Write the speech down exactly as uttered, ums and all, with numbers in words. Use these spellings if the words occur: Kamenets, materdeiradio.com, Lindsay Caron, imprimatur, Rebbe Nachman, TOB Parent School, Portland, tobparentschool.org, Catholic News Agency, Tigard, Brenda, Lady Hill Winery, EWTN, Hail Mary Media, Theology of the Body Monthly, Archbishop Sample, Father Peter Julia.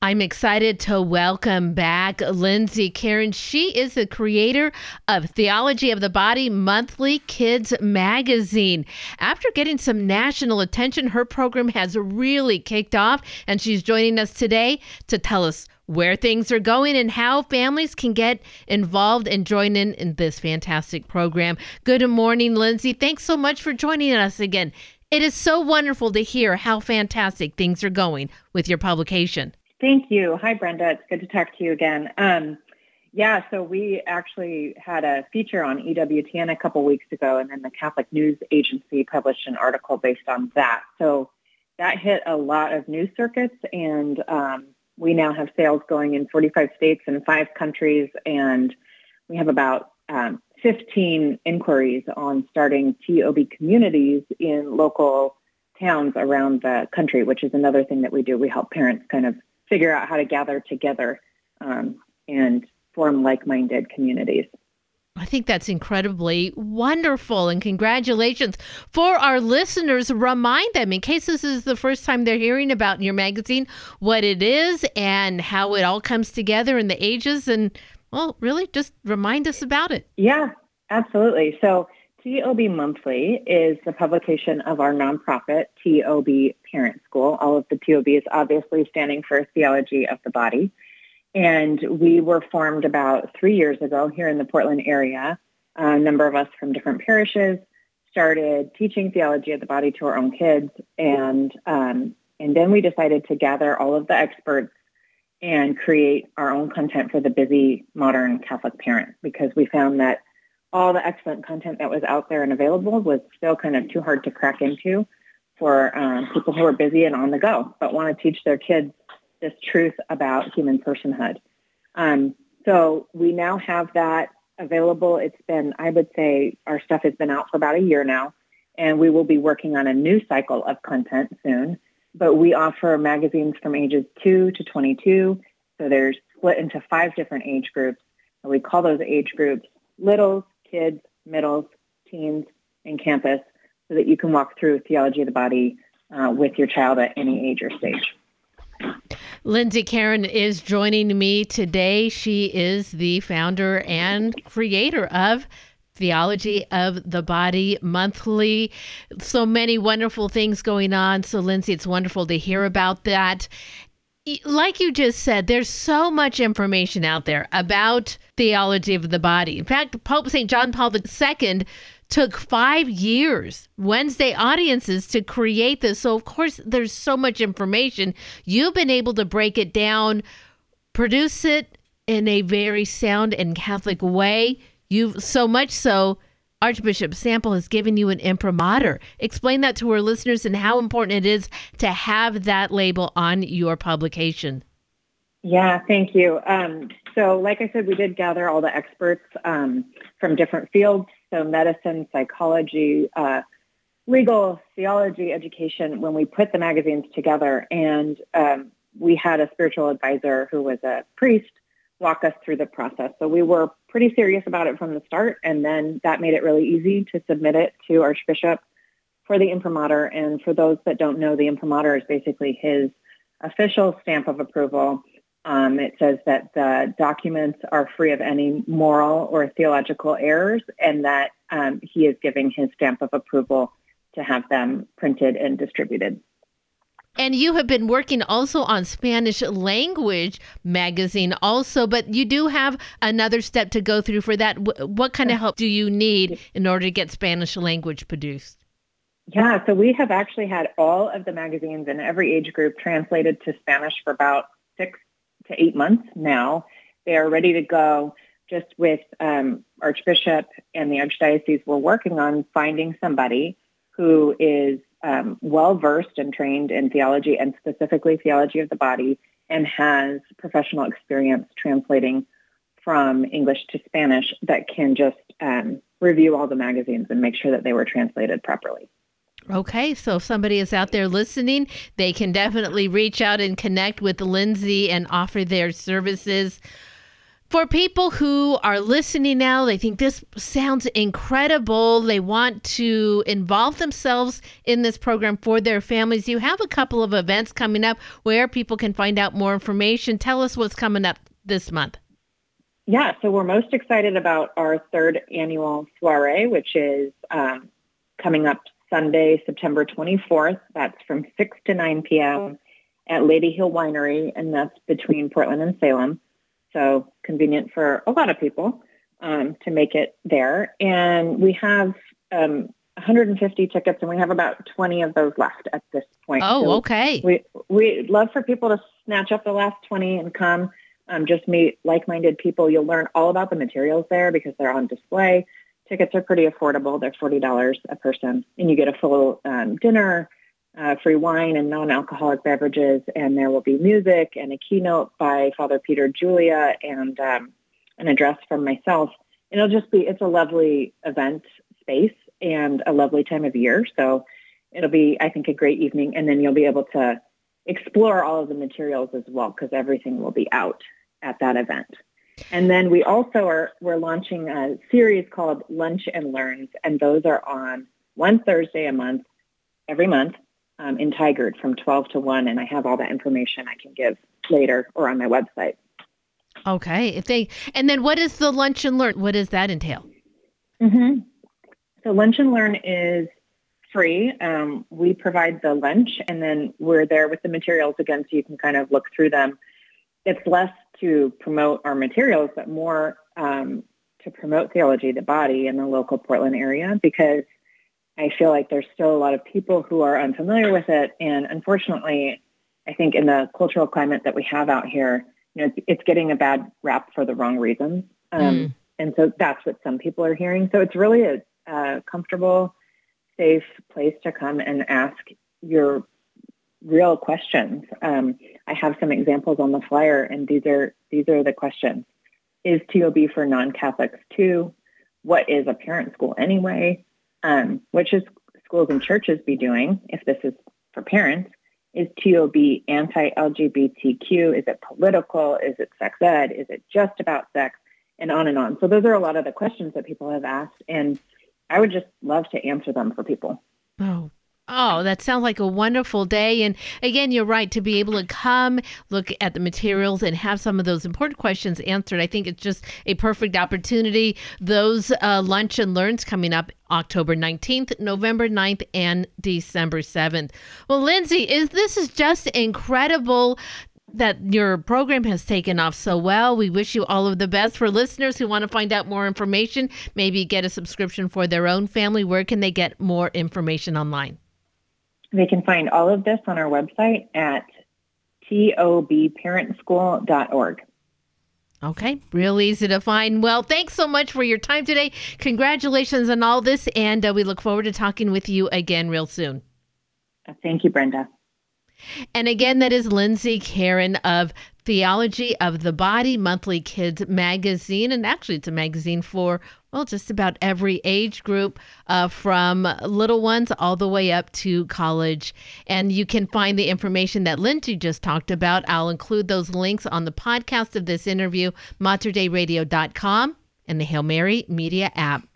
I'm excited to welcome back Lindsay Caron. She is the creator of Theology of the Body Monthly Kids Magazine. After getting some national attention, her program has really kicked off, and she's joining us today to tell us where things are going and how families can get involved and join in in this fantastic program. Good morning, Lindsay. Thanks so much for joining us again. It is so wonderful to hear how fantastic things are going with your publication. Thank you. Hi, Brenda. It's good to talk to you again. Um, yeah, so we actually had a feature on E W T N a couple weeks ago, and then the Catholic News Agency published an article based on that. So that hit a lot of news circuits, and um, we now have sales going in forty-five states and five countries, and we have about um, fifteen inquiries on starting T O B communities in local towns around the country, which is another thing that we do. We help parents kind of figure out how to gather together um, and form like-minded communities. I think that's incredibly wonderful, and congratulations. For our listeners, remind them, in case this is the first time they're hearing about your magazine, what it is and how it all comes together and the ages, and, well, really just remind us about it. Yeah, absolutely. So T O B Monthly is the publication of our nonprofit, T O B Parent School. All of the T O B is obviously standing for Theology of the Body. And we were formed about three years ago here in the Portland area. A number of us from different parishes started teaching theology of the body to our own kids. And um, and then we decided to gather all of the experts and create our own content for the busy modern Catholic parent, because we found that all the excellent content that was out there and available was still kind of too hard to crack into for um, people who are busy and on the go, but want to teach their kids this truth about human personhood. Um, so we now have that available. It's been, I would say, our stuff has been out for about a year now, and we will be working on a new cycle of content soon. But we offer magazines from ages two to twenty-two. So they're split into five different age groups. And we call those age groups littles, kids, middles, teens, and campus, so that you can walk through theology of the body uh, with your child at any age or stage. Lindsay Caron is joining me today. She is the founder and creator of Theology of the Body Monthly. So many wonderful things going on. So, Lindsay, it's wonderful to hear about that. Like you just said, there's so much information out there about theology of the body. In fact, Pope Saint John Paul the Second took five years, Wednesday audiences, to create this. So, of course, there's so much information. You've been able to break it down, produce it in a very sound and Catholic way. You've so much so, Archbishop Sample has given you an imprimatur. Explain that to our listeners and how important it is to have that label on your publication. Yeah, thank you. Um, so like I said, we did gather all the experts um, from different fields. So medicine, psychology, uh, legal, theology, education, when we put the magazines together. And um, we had a spiritual advisor who was a priest walk us through the process. So we were pretty serious about it from the start, and then that made it really easy to submit it to Archbishop for the imprimatur. And for those that don't know, the imprimatur is basically his official stamp of approval. Um, it says that the documents are free of any moral or theological errors, and that um, he is giving his stamp of approval to have them printed and distributed. And you have been working also on Spanish language magazine also, but you do have another step to go through for that. What kind of help do you need in order to get Spanish language produced? Yeah, so we have actually had all of the magazines in every age group translated to Spanish for about six to eight months now. They are ready to go. Just with um, Archbishop and the Archdiocese, we're working on finding somebody who is Um, well-versed and trained in theology, and specifically theology of the body, and has professional experience translating from English to Spanish, that can just um, review all the magazines and make sure that they were translated properly. Okay, so if somebody is out there listening, they can definitely reach out and connect with Lindsay and offer their services. For people who are listening now, they think this sounds incredible. They want to involve themselves in this program for their families. You have a couple of events coming up where people can find out more information. Tell us what's coming up this month. Yeah, so we're most excited about our third annual soiree, which is um, coming up Sunday, September twenty-fourth. That's from six to nine p.m. at Lady Hill Winery, and that's between Portland and Salem. So convenient for a lot of people um, to make it there. And we have um, one hundred fifty tickets, and we have about twenty of those left at this point. Oh, so okay. We, we'd love for people to snatch up the last twenty and come. Um, just meet like-minded people. You'll learn all about the materials there because they're on display. Tickets are pretty affordable. They're forty dollars a person, and you get a full um, dinner, uh, free wine and non-alcoholic beverages, and there will be music and a keynote by Father Peter Julia and um, an address from myself. It'll just be, it's a lovely event space and a lovely time of year, so it'll be, I think, a great evening, and then you'll be able to explore all of the materials as well because everything will be out at that event. And then we also are, we're launching a series called Lunch and Learns, and those are on one Thursday a month, every month, um, in Tigard from twelve to one, and I have all that information I can give later or on my website. Okay. If they, and then what is the Lunch and Learn? What does that entail? Mm-hmm. So Lunch and Learn is free. Um, we provide the lunch, and then we're there with the materials again, so you can kind of look through them. It's less to promote our materials, but more um, to promote Theology of the Body in the local Portland area, because I feel like there's still a lot of people who are unfamiliar with it. And unfortunately, I think in the cultural climate that we have out here, you know, it's, it's getting a bad rap for the wrong reasons. Um, mm. And so that's what some people are hearing. So it's really a uh, comfortable, safe place to come and ask your real questions. Um, I have some examples on the flyer, and these are these are the questions. Is T O B for non-Catholics too? What is a parent school anyway? Um, what should schools and churches be doing if this is for parents? Is T O B anti-L G B T Q? Is it political? Is it sex ed? Is it just about sex? And on and on. So those are a lot of the questions that people have asked, and I would just love to answer them for people. Oh, Oh, that sounds like a wonderful day. And again, you're right, to be able to come, look at the materials, and have some of those important questions answered. I think it's just a perfect opportunity. Those uh, Lunch and Learns coming up October nineteenth, November ninth, and December seventh. Well, Lindsay, is this is just incredible that your program has taken off so well. We wish you all of the best. For listeners who want to find out more information, maybe get a subscription for their own family, where can they get more information online? They can find all of this on our website at T O B parent school dot org. Okay, real easy to find. Well, thanks so much for your time today. Congratulations on all this, and uh, we look forward to talking with you again real soon. Thank you, Brenda. And again, that is Lindsay Caron of Theology of the Body Monthly Kids Magazine. And actually, it's a magazine for, well, just about every age group, uh, from little ones all the way up to college. And you can find the information that Lindsay just talked about. I'll include those links on the podcast of this interview, mater day radio dot com and the Hail Mary Media app.